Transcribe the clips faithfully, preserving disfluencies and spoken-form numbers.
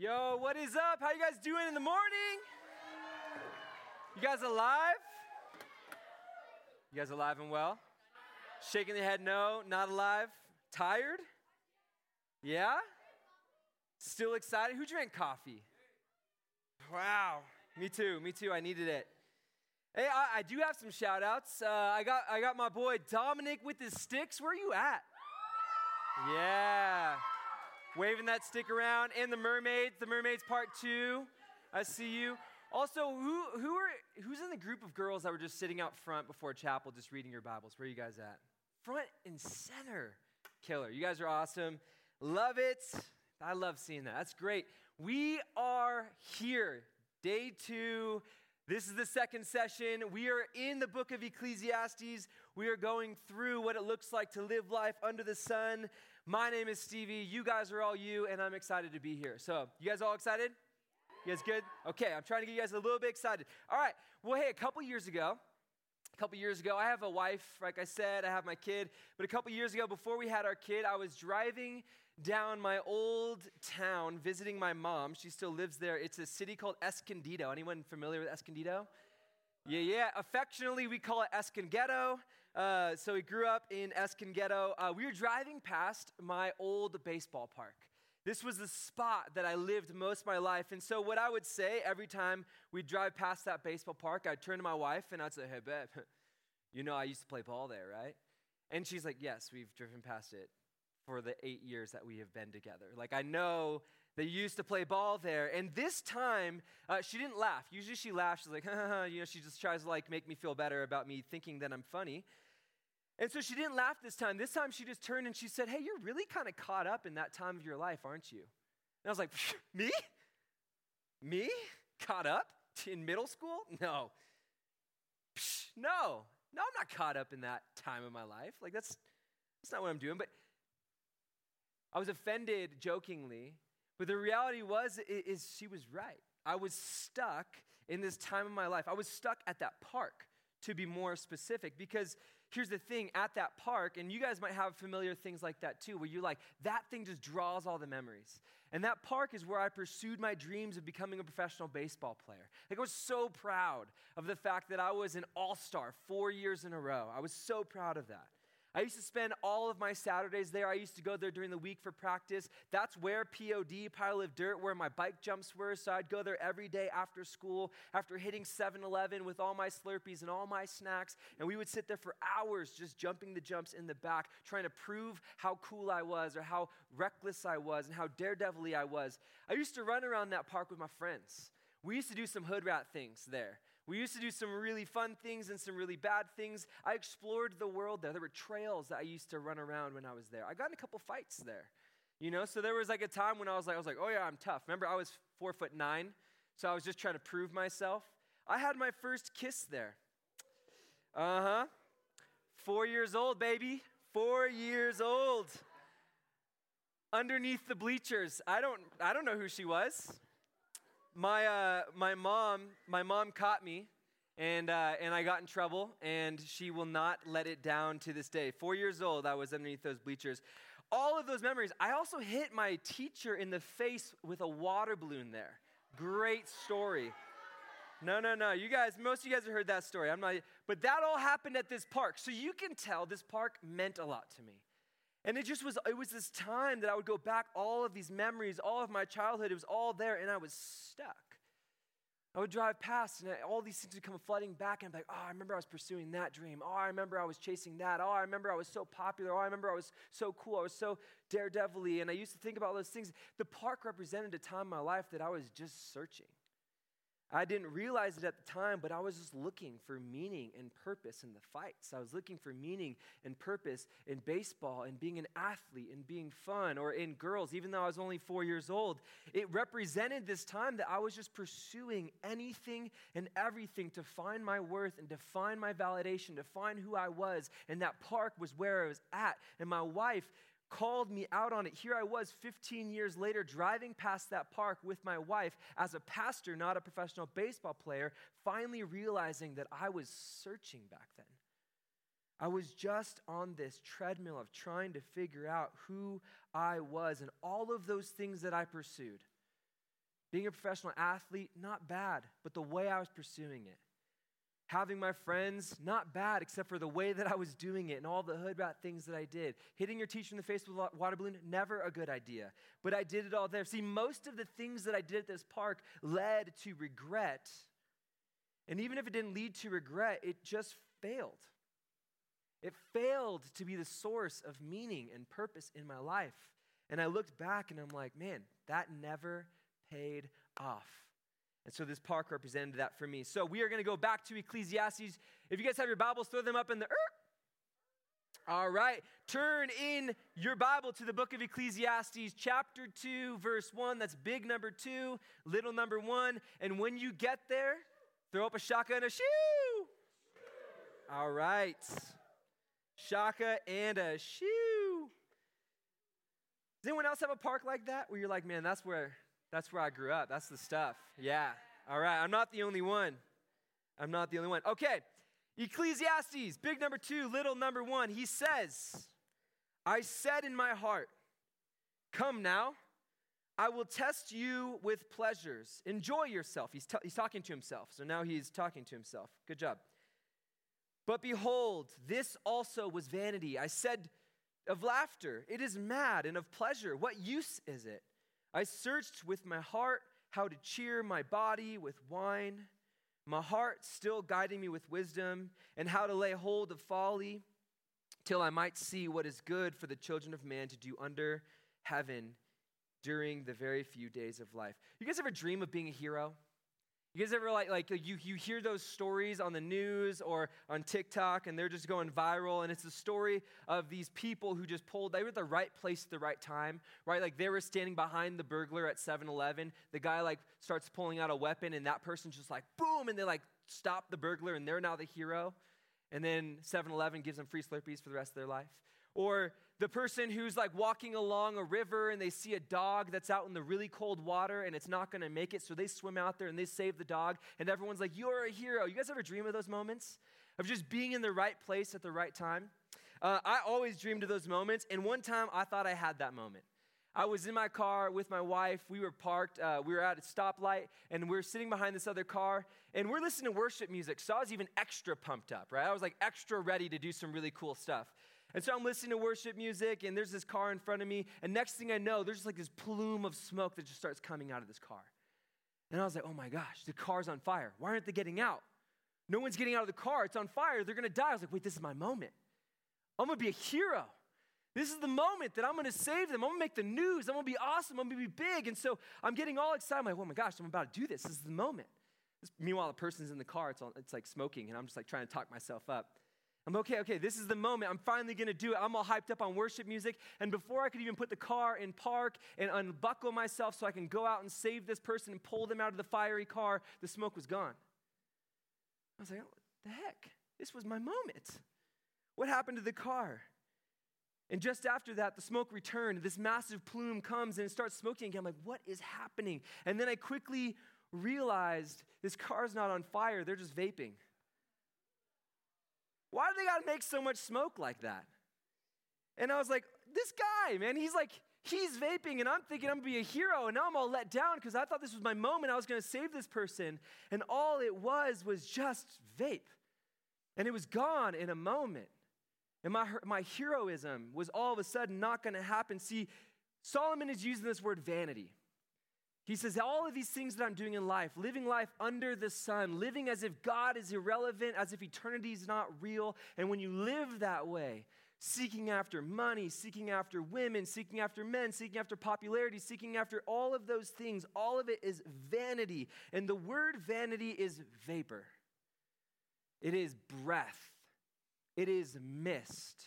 Yo, what is up? How you guys doing in the morning? You guys alive? You guys alive and well? Shaking the head no, not alive. Tired? Yeah? Still excited? Who drank coffee? Wow. Me too, me too. I needed it. Hey, I, I do have some shout outs. Uh, I got I got my boy Dominic with his sticks. Where are you at? Yeah. Waving that stick around, and the mermaids, the mermaids part two. I see you. Also, who who are who's in the group of girls that were just sitting out front before chapel, just reading your Bibles? Where are you guys at? Front and center, killer. You guys are awesome. Love it. I love seeing that. That's great. We are here, day two. This is the second session. We are in the book of Ecclesiastes. We are going through what it looks like to live life under the sun. My name is Stevie. You guys are all you, and I'm excited to be here. So, you guys all excited? You guys good? Okay, I'm trying to get you guys a little bit excited. All right. Well, hey, a couple years ago, a couple years ago, I have a wife, like I said, I have my kid. But a couple years ago, before we had our kid, I was driving down my old town, visiting my mom. She still lives there. It's a city called Escondido. Anyone familiar with Escondido? Yeah, yeah. Affectionately, we call it Escondido. Uh, so we grew up in Escondido. Uh, we were driving past my old baseball park. This was the spot that I lived most of my life. And so what I would say every time we'd drive past that baseball park, I'd turn to my wife and I'd say, "Hey, babe, you know I used to play ball there, right?" And she's like, "Yes, we've driven past it for the eight years that we have been together. Like, I know they used to play ball there." And this time, uh, she didn't laugh. Usually she laughs. She's like, "Haha," you know, she just tries to, like, make me feel better about me thinking that I'm funny. And so she didn't laugh this time. This time she just turned and she said, "Hey, you're really kind of caught up in that time of your life, aren't you?" And I was like, me? Me? Caught up in middle school? No. Psh, no. No, I'm not caught up in that time of my life. Like, that's that's not what I'm doing. But I was offended jokingly, but the reality was, is she was right. I was stuck in this time of my life. I was stuck at that park, to be more specific, because here's the thing, at that park, and you guys might have familiar things like that too, where you're like, that thing just draws all the memories. And that park is where I pursued my dreams of becoming a professional baseball player. Like, I was so proud of the fact that I was an all-star four years in a row. I was so proud of that. I used to spend all of my Saturdays there. I used to go there during the week for practice. That's where P O D, pile of dirt, where my bike jumps were. So I'd go there every day after school, after hitting seven eleven with all my Slurpees and all my snacks. And we would sit there for hours just jumping the jumps in the back, trying to prove how cool I was or how reckless I was and how daredevil-y I was. I used to run around that park with my friends. We used to do some hood rat things there. We used to do some really fun things and some really bad things. I explored the world there. There were trails that I used to run around when I was there. I got in a couple fights there, you know? So there was like a time when I was like, I was like, oh yeah, I'm tough. Remember, I was four foot nine, so I was just trying to prove myself. I had my first kiss there. Uh-huh. Four years old, baby. Four years old. Underneath the bleachers. I don't, I don't know who she was. My uh, my mom my mom caught me, and uh, and I got in trouble, and she will not let it down to this day. Four years old, I was underneath those bleachers. All of those memories. I also hit my teacher in the face with a water balloon there. Great story. No, no, no. You guys, most of you guys have heard that story. I'm not. But that all happened at this park. So you can tell this park meant a lot to me. And it just was, it was this time that I would go back, all of these memories, all of my childhood, it was all there, and I was stuck. I would drive past, and I, all these things would come flooding back, and I'm like, oh, I remember I was pursuing that dream. Oh, I remember I was chasing that. Oh, I remember I was so popular. Oh, I remember I was so cool. I was so daredevil-y, and I used to think about all those things. The park represented a time in my life that I was just searching. I didn't realize it at the time, but I was just looking for meaning and purpose in the fights. I was looking for meaning and purpose in baseball and being an athlete and being fun, or in girls, even though I was only four years old. It represented this time that I was just pursuing anything and everything to find my worth and to find my validation, to find who I was. And that park was where I was at. And my wife called me out on it. Here I was fifteen years later driving past that park with my wife as a pastor, not a professional baseball player, finally realizing that I was searching back then. I was just on this treadmill of trying to figure out who I was, and all of those things that I pursued Being a professional athlete, not bad, but the way I was pursuing it. Having my friends, not bad, except for the way that I was doing it and all the hood rat things that I did. Hitting your teacher in the face with a water balloon, never a good idea. But I did it all there. See, most of the things that I did at this park led to regret. And even if it didn't lead to regret, it just failed. It failed to be the source of meaning and purpose in my life. And I looked back and I'm like, man, that never paid off. And so this park represented that for me. So we are going to go back to Ecclesiastes. If you guys have your Bibles, throw them up in the er. All right. Turn in your Bible to the book of Ecclesiastes, chapter two, verse one. That's big number two, little number one. And when you get there, throw up a shaka and a shoe. All right. Shaka and a shoe. Does anyone else have a park like that where you're like, man, that's where... That's where I grew up. That's the stuff. Yeah. All right. I'm not the only one. I'm not the only one. Okay. Ecclesiastes, big number two, little number one. He says, I said in my heart, come now, I will test you with pleasures. Enjoy yourself. He's, t- he's talking to himself. So now he's talking to himself. Good job. But behold, this also was vanity. I said of laughter, it is mad, and of pleasure, what use is it? I searched with my heart how to cheer my body with wine, my heart still guiding me with wisdom, and how to lay hold of folly, till I might see what is good for the children of man to do under heaven during the very few days of life. You guys ever dream of being a hero? You guys ever like, like you, you hear those stories on the news or on TikTok, and they're just going viral, and it's the story of these people who just pulled, they were at the right place at the right time, right? Like they were standing behind the burglar at seven eleven. The guy like starts pulling out a weapon, and that person just like, boom, and they like stop the burglar, and they're now the hero. And then seven eleven gives them free Slurpees for the rest of their life. Or the person who's like walking along a river and they see a dog that's out in the really cold water and it's not going to make it. So they swim out there and they save the dog. And everyone's like, you're a hero. You guys ever dream of those moments? Of just being in the right place at the right time? Uh, I always dreamed of those moments. And one time I thought I had that moment. I was in my car with my wife. We were parked. Uh, we were at a stoplight, and we were sitting behind this other car, and we're listening to worship music. So I was even extra pumped up, right? I was like extra ready to do some really cool stuff. And so I'm listening to worship music, and there's this car in front of me, and next thing I know, there's just like this plume of smoke that just starts coming out of this car. And I was like, oh my gosh, the car's on fire. Why aren't they getting out? No one's getting out of the car. It's on fire. They're going to die. I was like, wait, this is my moment. I'm going to be a hero. This is the moment that I'm going to save them. I'm going to make the news. I'm going to be awesome. I'm going to be big. And so I'm getting all excited. I'm like, oh my gosh, I'm about to do this. This is the moment. This, meanwhile, the person's in the car. It's all, it's like smoking, and I'm just like trying to talk myself up. I'm okay, okay, this is the moment. I'm finally going to do it. I'm all hyped up on worship music. And before I could even put the car in park and unbuckle myself so I can go out and save this person and pull them out of the fiery car, the smoke was gone. I was like, what the heck? This was my moment. What happened to the car? And just after that, the smoke returned. This massive plume comes and it starts smoking again. I'm like, what is happening? And then I quickly realized this car's not on fire. They're just vaping. Why do they gotta make so much smoke like that? And I was like, this guy, man, he's like, he's vaping, and I'm thinking I'm gonna be a hero, and now I'm all let down because I thought this was my moment. I was gonna save this person, and all it was was just vape. And it was gone in a moment. And my, my heroism was all of a sudden not gonna happen. See, Solomon is using this word vanity. He says, all of these things that I'm doing in life, living life under the sun, living as if God is irrelevant, as if eternity is not real. And when you live that way, seeking after money, seeking after women, seeking after men, seeking after popularity, seeking after all of those things, all of it is vanity. And the word vanity is vapor. It is breath. It is mist.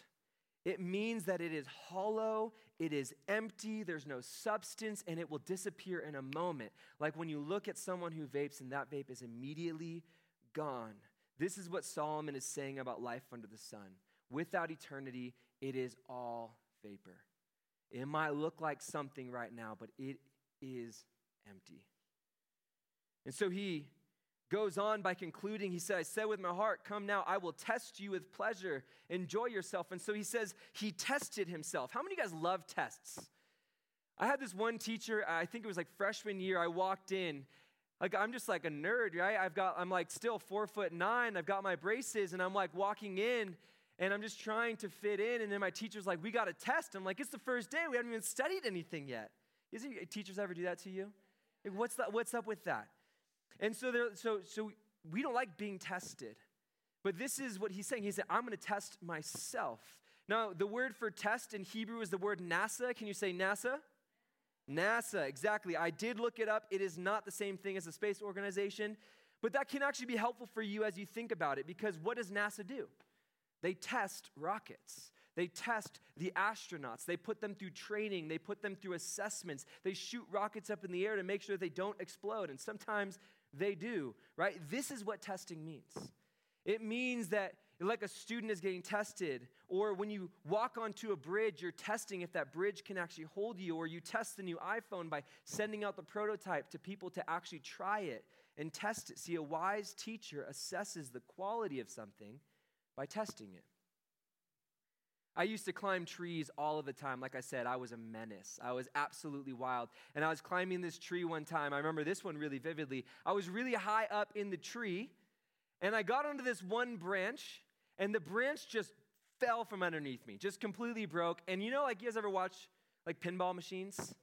It means that it is hollow, it is empty, there's no substance, and it will disappear in a moment. Like when you look at someone who vapes and that vape is immediately gone. This is what Solomon is saying about life under the sun. Without eternity, it is all vapor. It might look like something right now, but it is empty. And so he goes on by concluding, he said, I said with my heart, come now, I will test you with pleasure. Enjoy yourself. And so he says he tested himself. How many of you guys love tests? I had this one teacher, I think it was like freshman year, I walked in. Like, I'm just like a nerd, right? I've got, I'm like still four foot nine. I've got my braces and I'm like walking in and I'm just trying to fit in. And then my teacher's like, we got a test. I'm like, it's the first day. We haven't even studied anything yet. Isn't teachers ever do that to you? Like, what's that, what's up with that? And so there, so, so we don't like being tested, but this is what he's saying. He said, I'm going to test myself. Now, the word for test in Hebrew is the word NASA. Can you say NASA? NASA, exactly. I did look it up. It is not the same thing as a space organization, but that can actually be helpful for you as you think about it, because what does NASA do? They test rockets. They test the astronauts. They put them through training. They put them through assessments. They shoot rockets up in the air to make sure they don't explode, and sometimes they do, right? This is what testing means. It means that like a student is getting tested, or when you walk onto a bridge, you're testing if that bridge can actually hold you, or you test the new iPhone by sending out the prototype to people to actually try it and test it. See, a wise teacher assesses the quality of something by testing it. I used to climb trees all of the time. Like I said, I was a menace. I was absolutely wild. And I was climbing this tree one time. I remember this one really vividly. I was really high up in the tree, and I got onto this one branch, and the branch just fell from underneath me, just completely broke. And you know, like, you guys ever watch, like, pinball machines?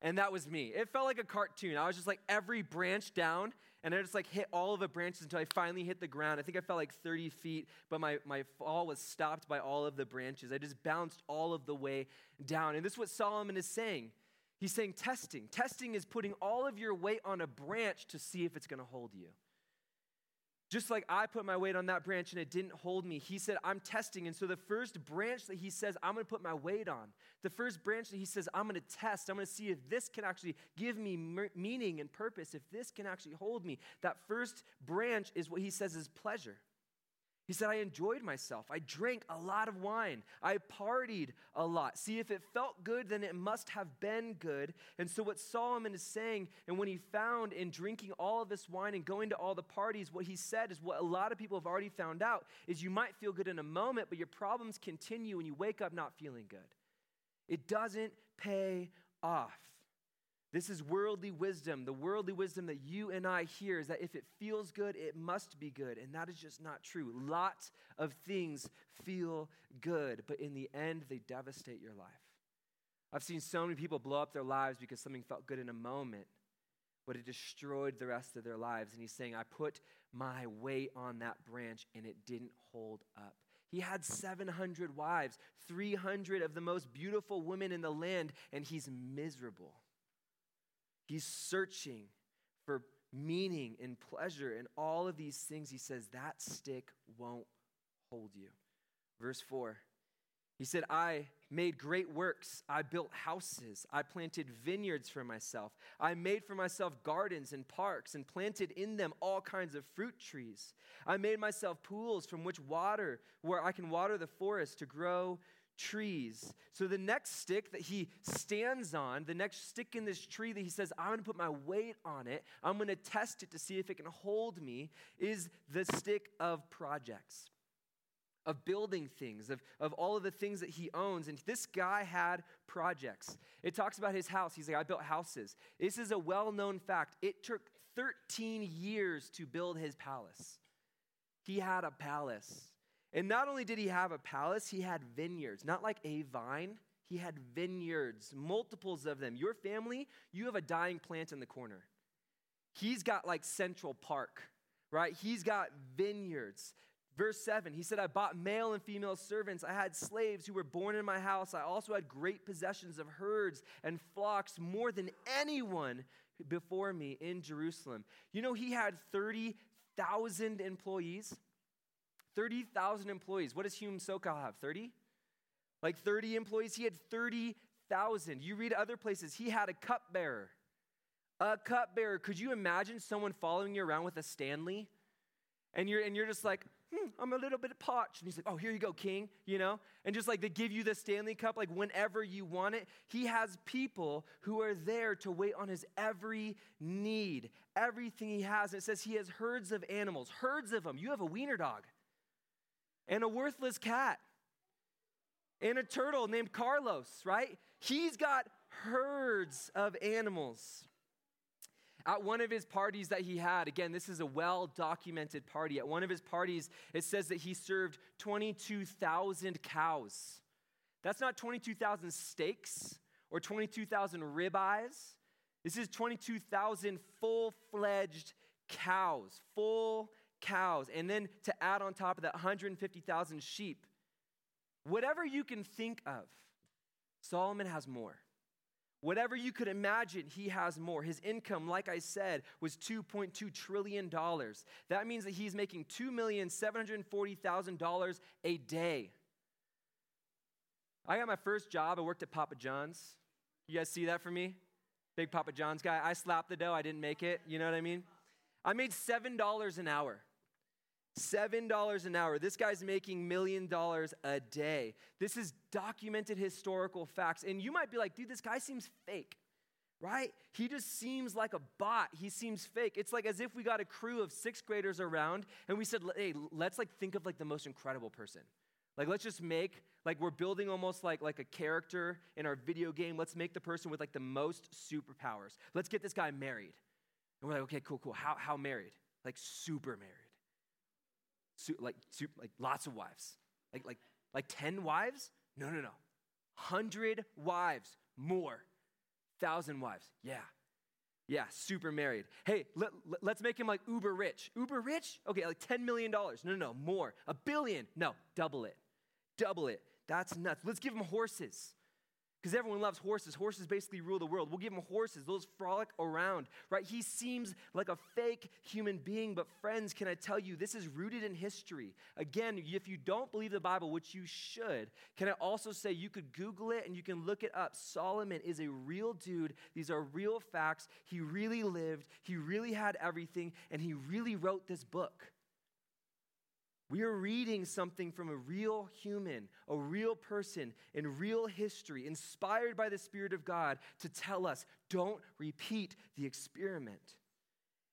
And that was me. It felt like a cartoon. I was just, like, every branch down, and I just, like, hit all of the branches until I finally hit the ground. I think I fell, like, thirty feet, but my, my fall was stopped by all of the branches. I just bounced all of the way down. And this is what Solomon is saying. He's saying testing. Testing is putting all of your weight on a branch to see if it's going to hold you. Just like I put my weight on that branch and it didn't hold me, he said, I'm testing. And so the first branch that he says, I'm going to put my weight on, the first branch that he says, I'm going to test, I'm going to see if this can actually give me meaning and purpose, if this can actually hold me, that first branch is what he says is pleasure. He said, I enjoyed myself. I drank a lot of wine. I partied a lot. See, if it felt good, then it must have been good. And so what Solomon is saying, and when he found in drinking all of this wine and going to all the parties, what he said is what a lot of people have already found out, is you might feel good in a moment, but your problems continue and you wake up not feeling good. It doesn't pay off. This is worldly wisdom. The worldly wisdom that you and I hear is that if it feels good, it must be good. And that is just not true. Lots of things feel good, but in the end, they devastate your life. I've seen so many people blow up their lives because something felt good in a moment, but it destroyed the rest of their lives. And he's saying, I put my weight on that branch and it didn't hold up. He had seven hundred wives, three hundred of the most beautiful women in the land, and he's miserable. He's searching for meaning and pleasure and all of these things. He says, that stick won't hold you. Verse four, he said, I made great works. I built houses. I planted vineyards for myself. I made for myself gardens and parks and planted in them all kinds of fruit trees. I made myself pools from which water, where I can water the forest to grow trees. So the next stick that he stands on, the next stick in this tree that he says, I'm going to put my weight on it, I'm going to test it to see if it can hold me, is the stick of projects, of building things, of, of all of the things that he owns. And this guy had projects. It talks about his house. He's like, I built houses. This is a well-known fact. It took thirteen years to build his palace. He had a palace. And not only did he have a palace, he had vineyards, not like a vine. He had vineyards, multiples of them. Your family, you have a dying plant in the corner. He's got like Central Park, right? He's got vineyards. Verse seven, he said, I bought male and female servants. I had slaves who were born in my house. I also had great possessions of herds and flocks, more than anyone before me in Jerusalem. You know, he had thirty thousand employees. thirty thousand employees. What does Hume SoCal have? thirty? Like thirty employees? He had thirty thousand. You read other places. He had a cupbearer. A cupbearer. Could you imagine someone following you around with a Stanley? And you're, and you're just like, hmm, I'm a little bit parched. And he's like, oh, here you go, king, you know? And just like they give you the Stanley cup, like whenever you want it. He has people who are there to wait on his every need, everything he has. And it says he has herds of animals, herds of them. You have a wiener dog. And a worthless cat, and a turtle named Carlos, right? He's got herds of animals. At one of his parties that he had, again, this is a well-documented party. At one of his parties, it says that he served twenty-two thousand cows. That's not twenty-two thousand steaks or twenty-two thousand ribeyes. This is twenty-two thousand full-fledged cows, full cows. And then to add on top of that, one hundred fifty thousand sheep. Whatever you can think of, Solomon has more. Whatever you could imagine, he has more. His income, like I said, was two point two trillion dollars. That means that he's making two million seven hundred forty thousand dollars a day. I got my first job. I worked at Papa John's. You guys see that for me? Big Papa John's guy. I slapped the dough. I didn't make it. You know what I mean? I made seven dollars an hour. seven dollars an hour. This guy's making million dollars a day. This is documented historical facts. And you might be like, dude, this guy seems fake, right? He just seems like a bot. He seems fake. It's like as if we got a crew of sixth graders around and we said, hey, let's like think of like the most incredible person. Like, let's just make, like we're building almost like, like a character in our video game. Let's make the person with like the most superpowers. Let's get this guy married. And we're like, okay, cool, cool. How, how married? Like super married. Like, like lots of wives, like like like ten wives? No, no, no, hundred wives, more, thousand wives. Yeah, yeah, super married. Hey, let, let's make him like uber rich. Uber rich? Okay, like ten million dollars. No, no, no, more, a billion. No, double it, double it. That's nuts. Let's give him horses. Because everyone loves horses. Horses basically rule the world. We'll give them horses. Those frolic around, right? He seems like a fake human being, but friends, can I tell you, this is rooted in history. Again, if you don't believe the Bible, which you should, can I also say you could Google it and you can look it up. Solomon is a real dude. These are real facts. He really lived. He really had everything, and he really wrote this book. We are reading something from a real human, a real person in real history, inspired by the Spirit of God to tell us, don't repeat the experiment.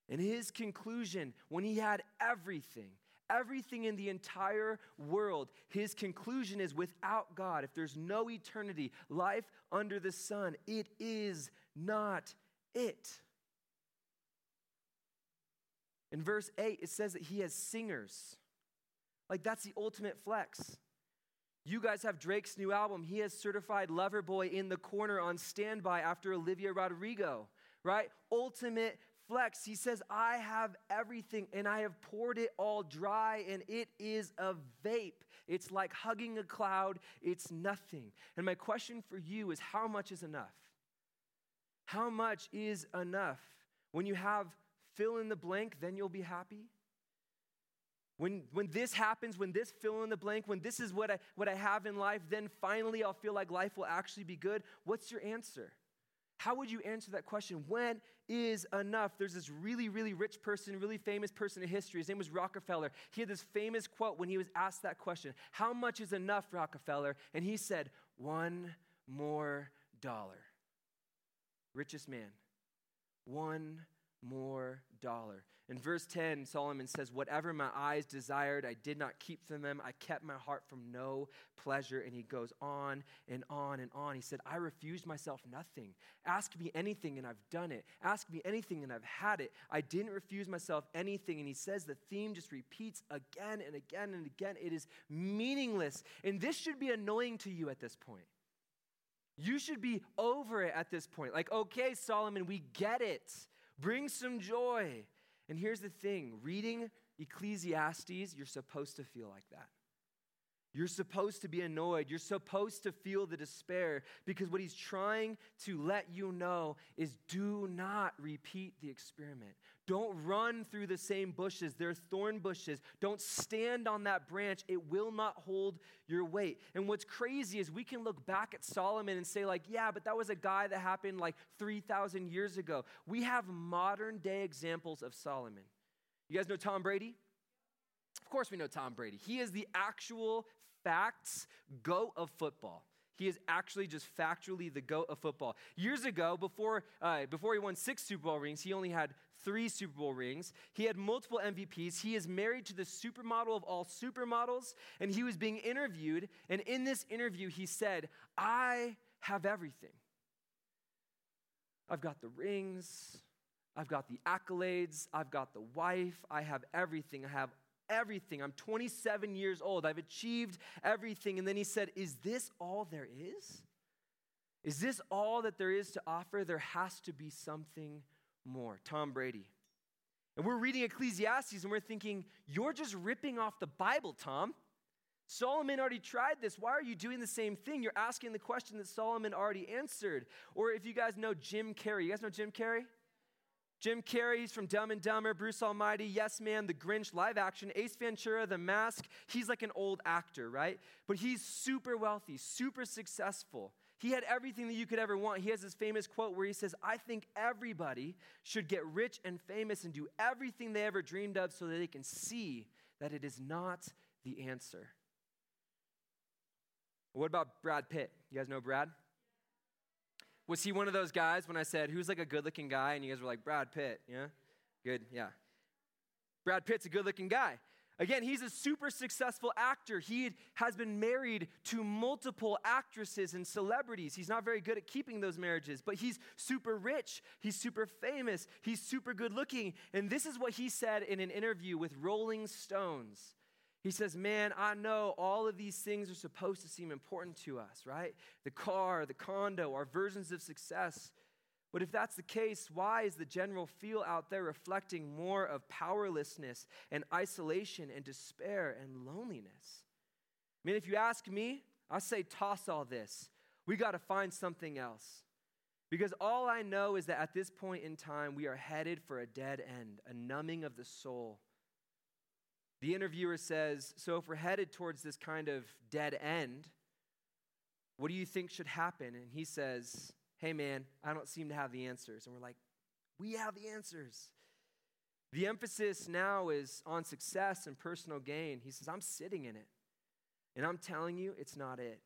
And his conclusion, when he had everything, everything in the entire world, his conclusion is without God, if there's no eternity, life under the sun, it is not it. In verse eight, it says that he has singers. Like, that's the ultimate flex. You guys have Drake's new album. He has certified lover boy in the corner on standby after Olivia Rodrigo, right? Ultimate flex. He says, I have everything, and I have poured it all dry, and it is a vape. It's like hugging a cloud. It's nothing. And my question for you is, how much is enough? How much is enough? When you have fill in the blank, then you'll be happy. When when this happens, when this fill in the blank, when this is what I what I have in life, then finally I'll feel like life will actually be good. What's your answer? How would you answer that question? When is enough? There's this really, really rich person, really famous person in history. His name was Rockefeller. He had this famous quote when he was asked that question. How much is enough, Rockefeller? And he said, one more dollar. Richest man. One more dollar. In verse ten, Solomon says, whatever my eyes desired, I did not keep from them. I kept my heart from no pleasure. And he goes on and on and on. He said, I refused myself nothing. Ask me anything and I've done it. Ask me anything and I've had it. I didn't refuse myself anything. And he says the theme just repeats again and again and again. It is meaningless. And this should be annoying to you at this point. You should be over it at this point. Like, okay, Solomon, we get it. Bring some joy. And here's the thing, reading Ecclesiastes, you're supposed to feel like that. You're supposed to be annoyed. You're supposed to feel the despair because what he's trying to let you know is do not repeat the experiment. Don't run through the same bushes. They're thorn bushes. Don't stand on that branch. It will not hold your weight. And what's crazy is we can look back at Solomon and say like, yeah, but that was a guy that happened like three thousand years ago. We have modern day examples of Solomon. You guys know Tom Brady? Of course we know Tom Brady. He is the actual facts GOAT of football. He is actually just factually the GOAT of football. Years ago, before uh, before he won six Super Bowl rings, he only had three Super Bowl rings. He had multiple M V Ps. He is married to the supermodel of all supermodels, and he was being interviewed. And in this interview, he said, I have everything. I've got the rings. I've got the accolades. I've got the wife. I have everything. I have everything. I'm twenty-seven years old. I've achieved everything. And then he said, is this all there is? Is this all that there is to offer? There has to be something more. Tom Brady. And we're reading Ecclesiastes and we're thinking, you're just ripping off the Bible, Tom. Solomon already tried this. Why are you doing the same thing? You're asking the question that Solomon already answered. Or if you guys know Jim Carrey, you guys know Jim Carrey? Jim Carrey, he's from Dumb and Dumber, Bruce Almighty, Yes Man, The Grinch, live action, Ace Ventura, The Mask. He's like an old actor, right? But he's super wealthy, super successful. He had everything that you could ever want. He has this famous quote where he says, I think everybody should get rich and famous and do everything they ever dreamed of so that they can see that it is not the answer. What about Brad Pitt? You guys know Brad? Was he one of those guys when I said, who's like a good-looking guy? And you guys were like, Brad Pitt, yeah? Good, yeah. Brad Pitt's a good-looking guy. Again, he's a super successful actor. He has been married to multiple actresses and celebrities. He's not very good at keeping those marriages, but he's super rich. He's super famous. He's super good-looking. And this is what he said in an interview with Rolling Stones. He says, man, I know all of these things are supposed to seem important to us, right? The car, the condo, our versions of success. But if that's the case, why is the general feel out there reflecting more of powerlessness and isolation and despair and loneliness? I mean, if you ask me, I say toss all this. We got to find something else. Because all I know is that at this point in time, we are headed for a dead end, a numbing of the soul. The interviewer says, so if we're headed towards this kind of dead end, what do you think should happen? And he says, hey, man, I don't seem to have the answers. And we're like, we have the answers. The emphasis now is on success and personal gain. He says, I'm sitting in it, and I'm telling you, it's not it.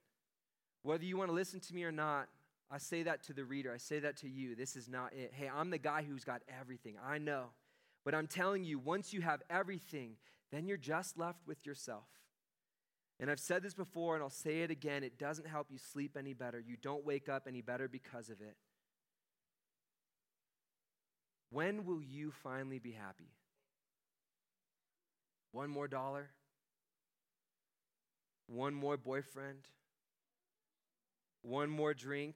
Whether you want to listen to me or not, I say that to the reader. I say that to you. This is not it. Hey, I'm the guy who's got everything. I know. But I'm telling you, once you have everything, then you're just left with yourself. And I've said this before, and I'll say it again. It doesn't help you sleep any better. You don't wake up any better because of it. When will you finally be happy? One more dollar? One more boyfriend? One more drink?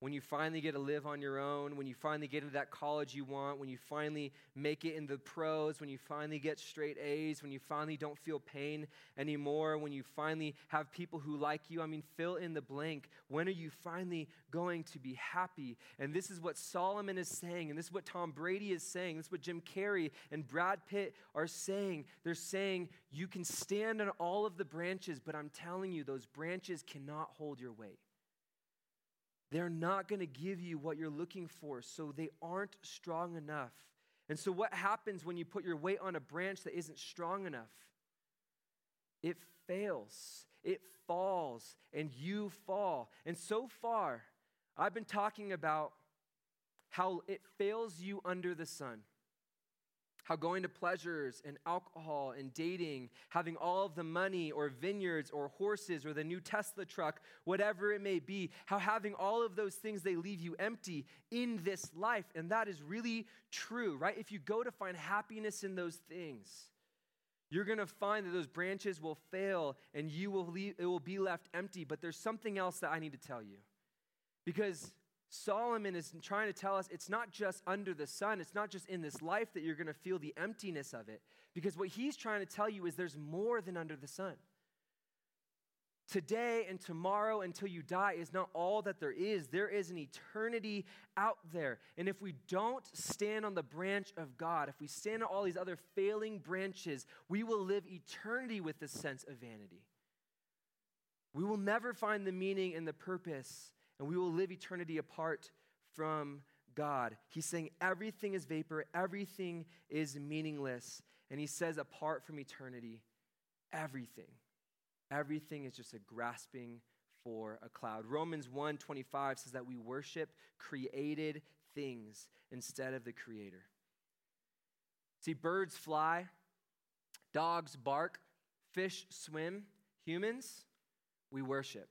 When you finally get to live on your own, when you finally get into that college you want, when you finally make it in the pros, when you finally get straight A's, when you finally don't feel pain anymore, when you finally have people who like you. I mean, fill in the blank. When are you finally going to be happy? And this is what Solomon is saying, and this is what Tom Brady is saying, this is what Jim Carrey and Brad Pitt are saying. They're saying, you can stand on all of the branches, but I'm telling you, those branches cannot hold your weight. They're not going to give you what you're looking for, so they aren't strong enough. And so what happens when you put your weight on a branch that isn't strong enough? It fails. It falls, and you fall. And so far, I've been talking about how it fails you under the sun. How going to pleasures and alcohol and dating, having all of the money or vineyards or horses or the new Tesla truck, whatever it may be, how having all of those things, they leave you empty in this life. And that is really true, right? If you go to find happiness in those things, you're going to find that those branches will fail and you will leave, it will be left empty. But there's something else that I need to tell you, because Solomon is trying to tell us it's not just under the sun, it's not just in this life that you're going to feel the emptiness of it, because what he's trying to tell you is there's more than under the sun. Today and tomorrow until you die is not all that there is. There is an eternity out there, and if we don't stand on the branch of God, if we stand on all these other failing branches, we will live eternity with this sense of vanity. We will never find the meaning and the purpose, and we will live eternity apart from God. He's saying everything is vapor, everything is meaningless. And he says apart from eternity, everything, everything is just a grasping for a cloud. Romans one twenty-five says that we worship created things instead of the Creator. See, birds fly, dogs bark, fish swim, humans, we worship.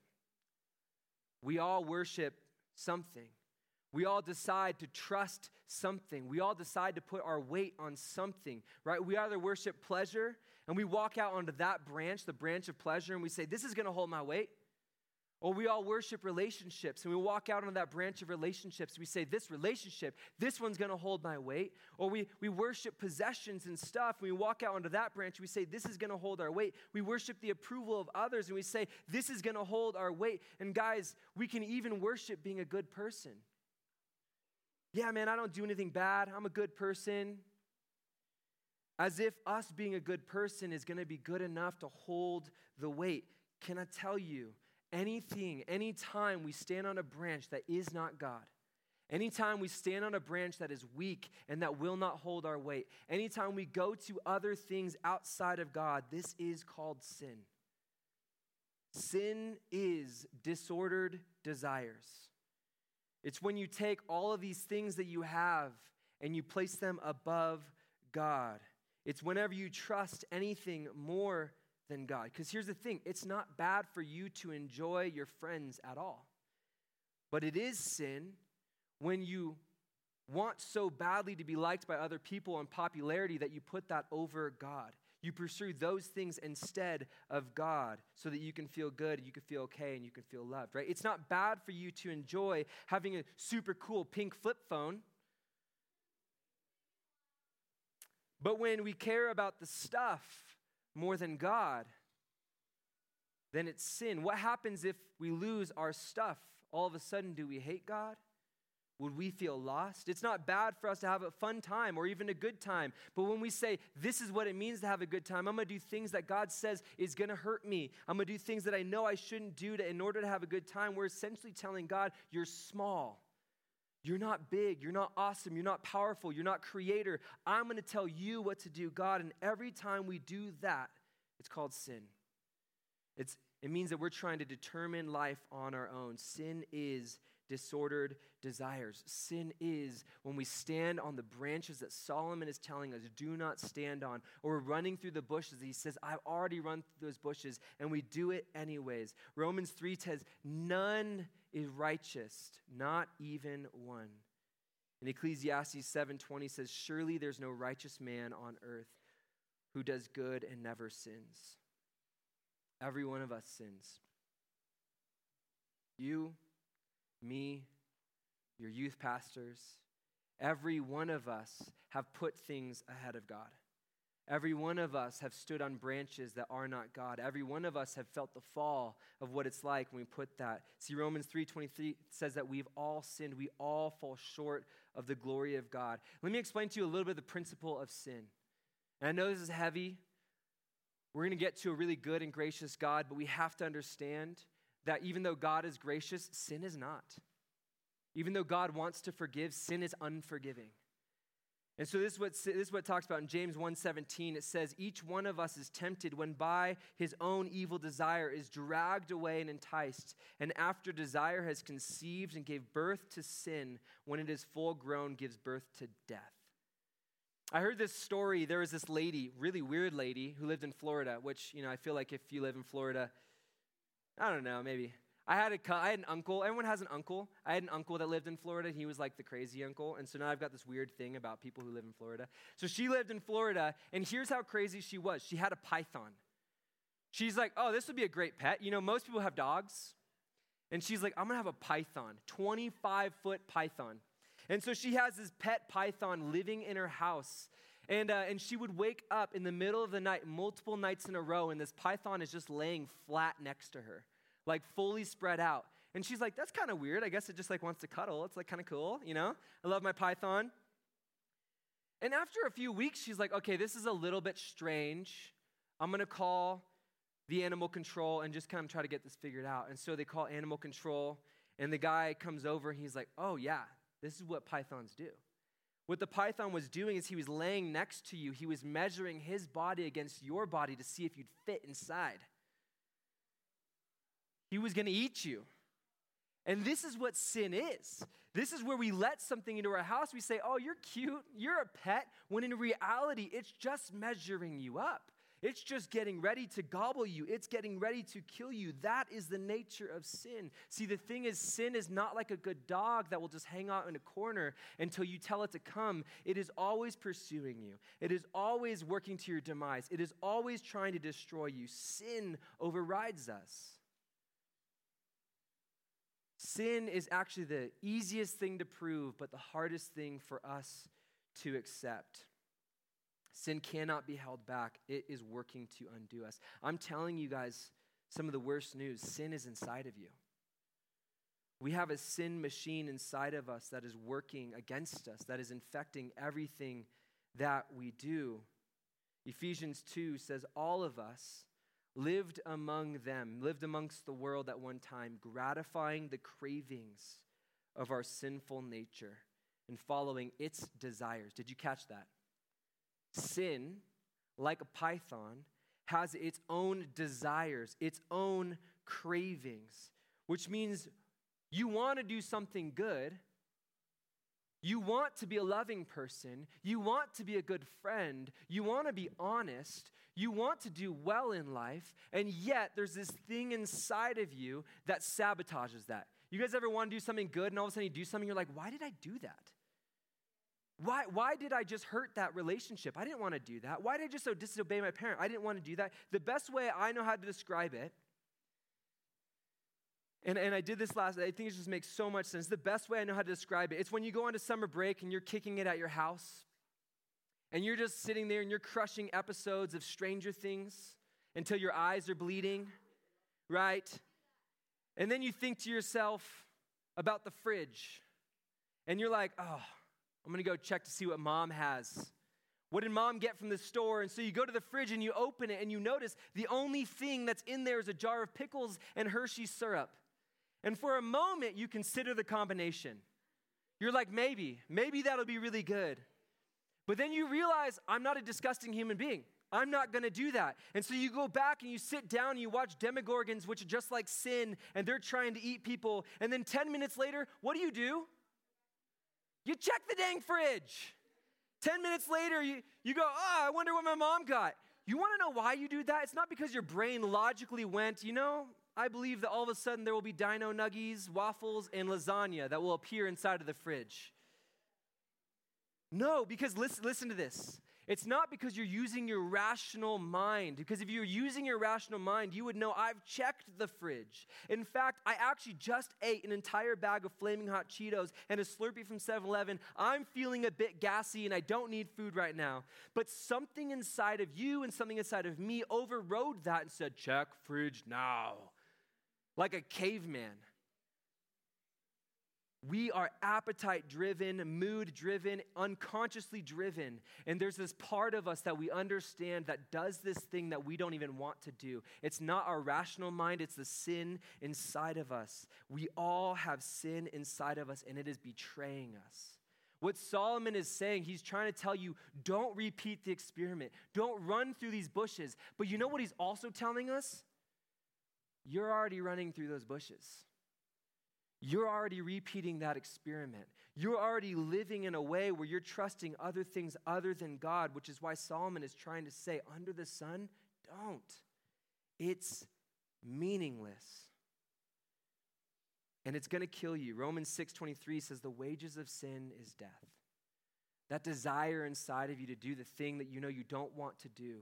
We all worship something. We all decide to trust something. We all decide to put our weight on something, right? We either worship pleasure and we walk out onto that branch, the branch of pleasure, and we say, this is going to hold my weight. Or we all worship relationships, and we walk out onto that branch of relationships. We say, this relationship, this one's going to hold my weight. Or we, we worship possessions and stuff, and we walk out onto that branch. We say, this is going to hold our weight. We worship the approval of others, and we say, this is going to hold our weight. And guys, we can even worship being a good person. Yeah, man, I don't do anything bad. I'm a good person. As if us being a good person is going to be good enough to hold the weight. Can I tell you? Anything, anytime we stand on a branch that is not God, anytime we stand on a branch that is weak and that will not hold our weight, anytime we go to other things outside of God, this is called sin. Sin is disordered desires. It's when you take all of these things that you have and you place them above God. It's whenever you trust anything more than God. Because here's the thing, it's not bad for you to enjoy your friends at all. But it is sin when you want so badly to be liked by other people and popularity that you put that over God. You pursue those things instead of God so that you can feel good, you can feel okay, and you can feel loved, right? It's not bad for you to enjoy having a super cool pink flip phone. But when we care about the stuff more than God, then it's sin. What happens if we lose our stuff? All of a sudden, do we hate God? Would we feel lost? It's not bad for us to have a fun time or even a good time. But when we say, this is what it means to have a good time, I'm going to do things that God says is going to hurt me. I'm going to do things that I know I shouldn't do to, in order to have a good time. We're essentially telling God, you're small. You're not big, you're not awesome, you're not powerful, you're not creator. I'm going to tell you what to do, God. And every time we do that, it's called sin. It's, it means that we're trying to determine life on our own. Sin is disordered desires. Sin is when we stand on the branches that Solomon is telling us, do not stand on, or we're running through the bushes. He says, I've already run through those bushes, and we do it anyways. Romans three says, none is righteous, not even one. And Ecclesiastes seven twenty says, surely there's no righteous man on earth who does good and never sins. Every one of us sins. You, me, your youth pastors, every one of us have put things ahead of God. Every one of us have stood on branches that are not God. Every one of us have felt the fall of what it's like when we put that. See, Romans three twenty-three says that we've all sinned. We all fall short of the glory of God. Let me explain to you a little bit of the principle of sin. And I know this is heavy. We're going to get to a really good and gracious God, but we have to understand that even though God is gracious, sin is not. Even though God wants to forgive, sin is unforgiving. And so this is what, this is what it talks about in James one seventeen. It says, each one of us is tempted when by his own evil desire is dragged away and enticed. And after desire has conceived and gave birth to sin, when it is full grown, gives birth to death. I heard this story. There was this lady, really weird lady, who lived in Florida, which, you know, I feel like if you live in Florida, I don't know, maybe. I had a, I had an uncle. Everyone has an uncle. I had an uncle that lived in Florida. He was like the crazy uncle. And so now I've got this weird thing about people who live in Florida. So she lived in Florida, and here's how crazy she was. She had a python. She's like, oh, this would be a great pet. You know, most people have dogs. And she's like, I'm going to have a python, twenty-five-foot python. And so she has this pet python living in her house. And uh, and she would wake up in the middle of the night, multiple nights in a row, and this python is just laying flat next to her, like fully spread out. And she's like, that's kind of weird. I guess it just like wants to cuddle. It's like kind of cool, you know? I love my python. And after a few weeks, she's like, okay, this is a little bit strange. I'm going to call the animal control and just kind of try to get this figured out. And so they call animal control, and the guy comes over, and he's like, oh, yeah, this is what pythons do. What the python was doing is he was laying next to you. He was measuring his body against your body to see if you'd fit inside. He was going to eat you. And this is what sin is. This is where we let something into our house. We say, oh, you're cute. You're a pet. When in reality, it's just measuring you up. It's just getting ready to gobble you. It's getting ready to kill you. That is the nature of sin. See, the thing is, sin is not like a good dog that will just hang out in a corner until you tell it to come. It is always pursuing you. It is always working to your demise. It is always trying to destroy you. Sin overrides us. Sin is actually the easiest thing to prove, but the hardest thing for us to accept. Sin cannot be held back. It is working to undo us. I'm telling you guys some of the worst news. Sin is inside of you. We have a sin machine inside of us that is working against us, that is infecting everything that we do. Ephesians two says, all of us lived among them, lived amongst the world at one time, gratifying the cravings of our sinful nature and following its desires. Did you catch that? Sin, like a python, has its own desires, its own cravings, which means you want to do something good. You want to be a loving person. You want to be a good friend. You want to be honest. You want to do well in life. And yet there's this thing inside of you that sabotages that. You guys ever want to do something good and all of a sudden you do something, you're like, why did I do that? Why, why did I just hurt that relationship? I didn't want to do that. Why did I just so disobey my parent? I didn't want to do that. The best way I know how to describe it, and, and I did this last, I think it just makes so much sense. The best way I know how to describe it, it's when you go on to summer break and you're kicking it at your house, and you're just sitting there and you're crushing episodes of Stranger Things until your eyes are bleeding, right? And then you think to yourself about the fridge, and you're like, oh, I'm going to go check to see what mom has. What did mom get from the store? And so you go to the fridge and you open it and you notice the only thing that's in there is a jar of pickles and Hershey's syrup. And for a moment, you consider the combination. You're like, maybe, maybe that'll be really good. But then you realize, I'm not a disgusting human being. I'm not going to do that. And so you go back and you sit down and you watch Demogorgons, which are just like sin, and they're trying to eat people. And then ten minutes later, what do you do? You check the dang fridge. Ten minutes later, you, you go, oh, I wonder what my mom got. You want to know why you do that? It's not because your brain logically went, you know, I believe that all of a sudden there will be dino nuggies, waffles, and lasagna that will appear inside of the fridge. No, because listen, listen to this. It's not because you're using your rational mind, because if you were using your rational mind, you would know I've checked the fridge. In fact, I actually just ate an entire bag of Flaming Hot Cheetos and a Slurpee from seven eleven. I'm feeling a bit gassy and I don't need food right now. But something inside of you and something inside of me overrode that and said, check fridge now, like a caveman. We are appetite-driven, mood-driven, unconsciously driven. And there's this part of us that we understand that does this thing that we don't even want to do. It's not our rational mind. It's the sin inside of us. We all have sin inside of us, and it is betraying us. What Solomon is saying, he's trying to tell you, don't repeat the experiment. Don't run through these bushes. But you know what he's also telling us? You're already running through those bushes. You're already repeating that experiment. You're already living in a way where you're trusting other things other than God, which is why Solomon is trying to say, under the sun, don't. It's meaningless. And it's going to kill you. Romans six twenty-three says the wages of sin is death. That desire inside of you to do the thing that you know you don't want to do,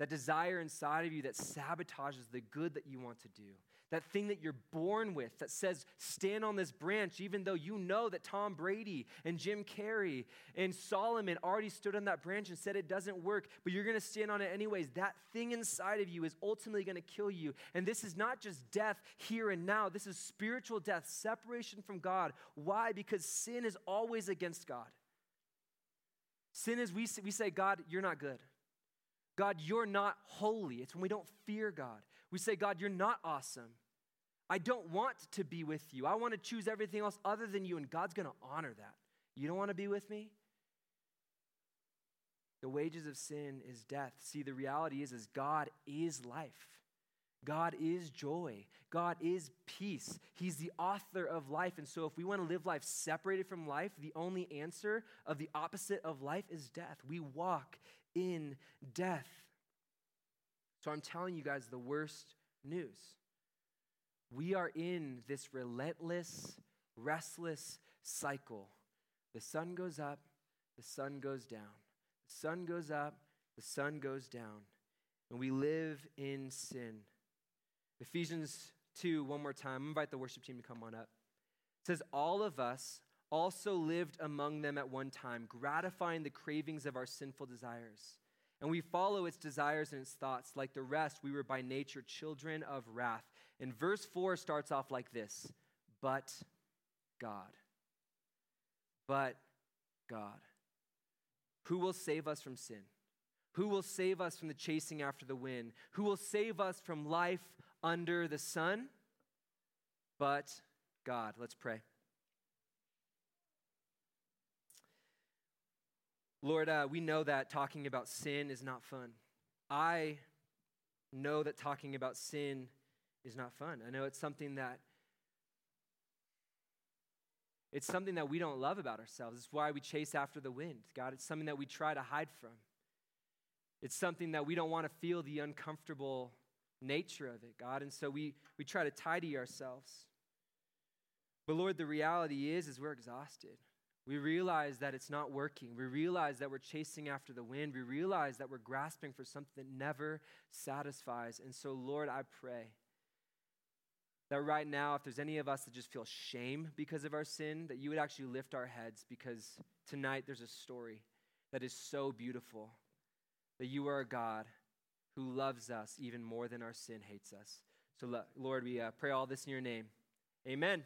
that desire inside of you that sabotages the good that you want to do, that thing that you're born with that says, stand on this branch, even though you know that Tom Brady and Jim Carrey and Solomon already stood on that branch and said it doesn't work, but you're going to stand on it anyways. That thing inside of you is ultimately going to kill you. And this is not just death here and now. This is spiritual death, separation from God. Why? Because sin is always against God. Sin is, we we say, God, you're not good. God, you're not holy. It's when we don't fear God. We say, God, you're not awesome. I don't want to be with you. I want to choose everything else other than you, and God's going to honor that. You don't want to be with me? The wages of sin is death. See, the reality is, is God is life. God is joy. God is peace. He's the author of life. And so if we want to live life separated from life, the only answer of the opposite of life is death. We walk in death. So I'm telling you guys the worst news. We are in this relentless, restless cycle. The sun goes up, the sun goes down. The sun goes up, the sun goes down. And we live in sin. Ephesians two, one more time. I invite the worship team to come on up. It says, all of us also lived among them at one time, gratifying the cravings of our sinful desires. And we follow its desires and its thoughts. Like the rest, we were by nature children of wrath. And verse four starts off like this. But God. But God. Who will save us from sin? Who will save us from the chasing after the wind? Who will save us from life under the sun? But God. Let's pray. Lord, uh, we know that talking about sin is not fun. I know that talking about sin is not fun. I know it's something that it's something that we don't love about ourselves. It's why we chase after the wind, God. It's something that we try to hide from. It's something that we don't want to feel the uncomfortable nature of it, God. And so we, we try to tidy ourselves. But Lord, the reality is, is we're exhausted. We realize that it's not working. We realize that we're chasing after the wind. We realize that we're grasping for something that never satisfies. And so, Lord, I pray that right now, if there's any of us that just feel shame because of our sin, that you would actually lift our heads, because tonight there's a story that is so beautiful, that you are a God who loves us even more than our sin hates us. So, Lord, we uh, pray all this in your name. Amen.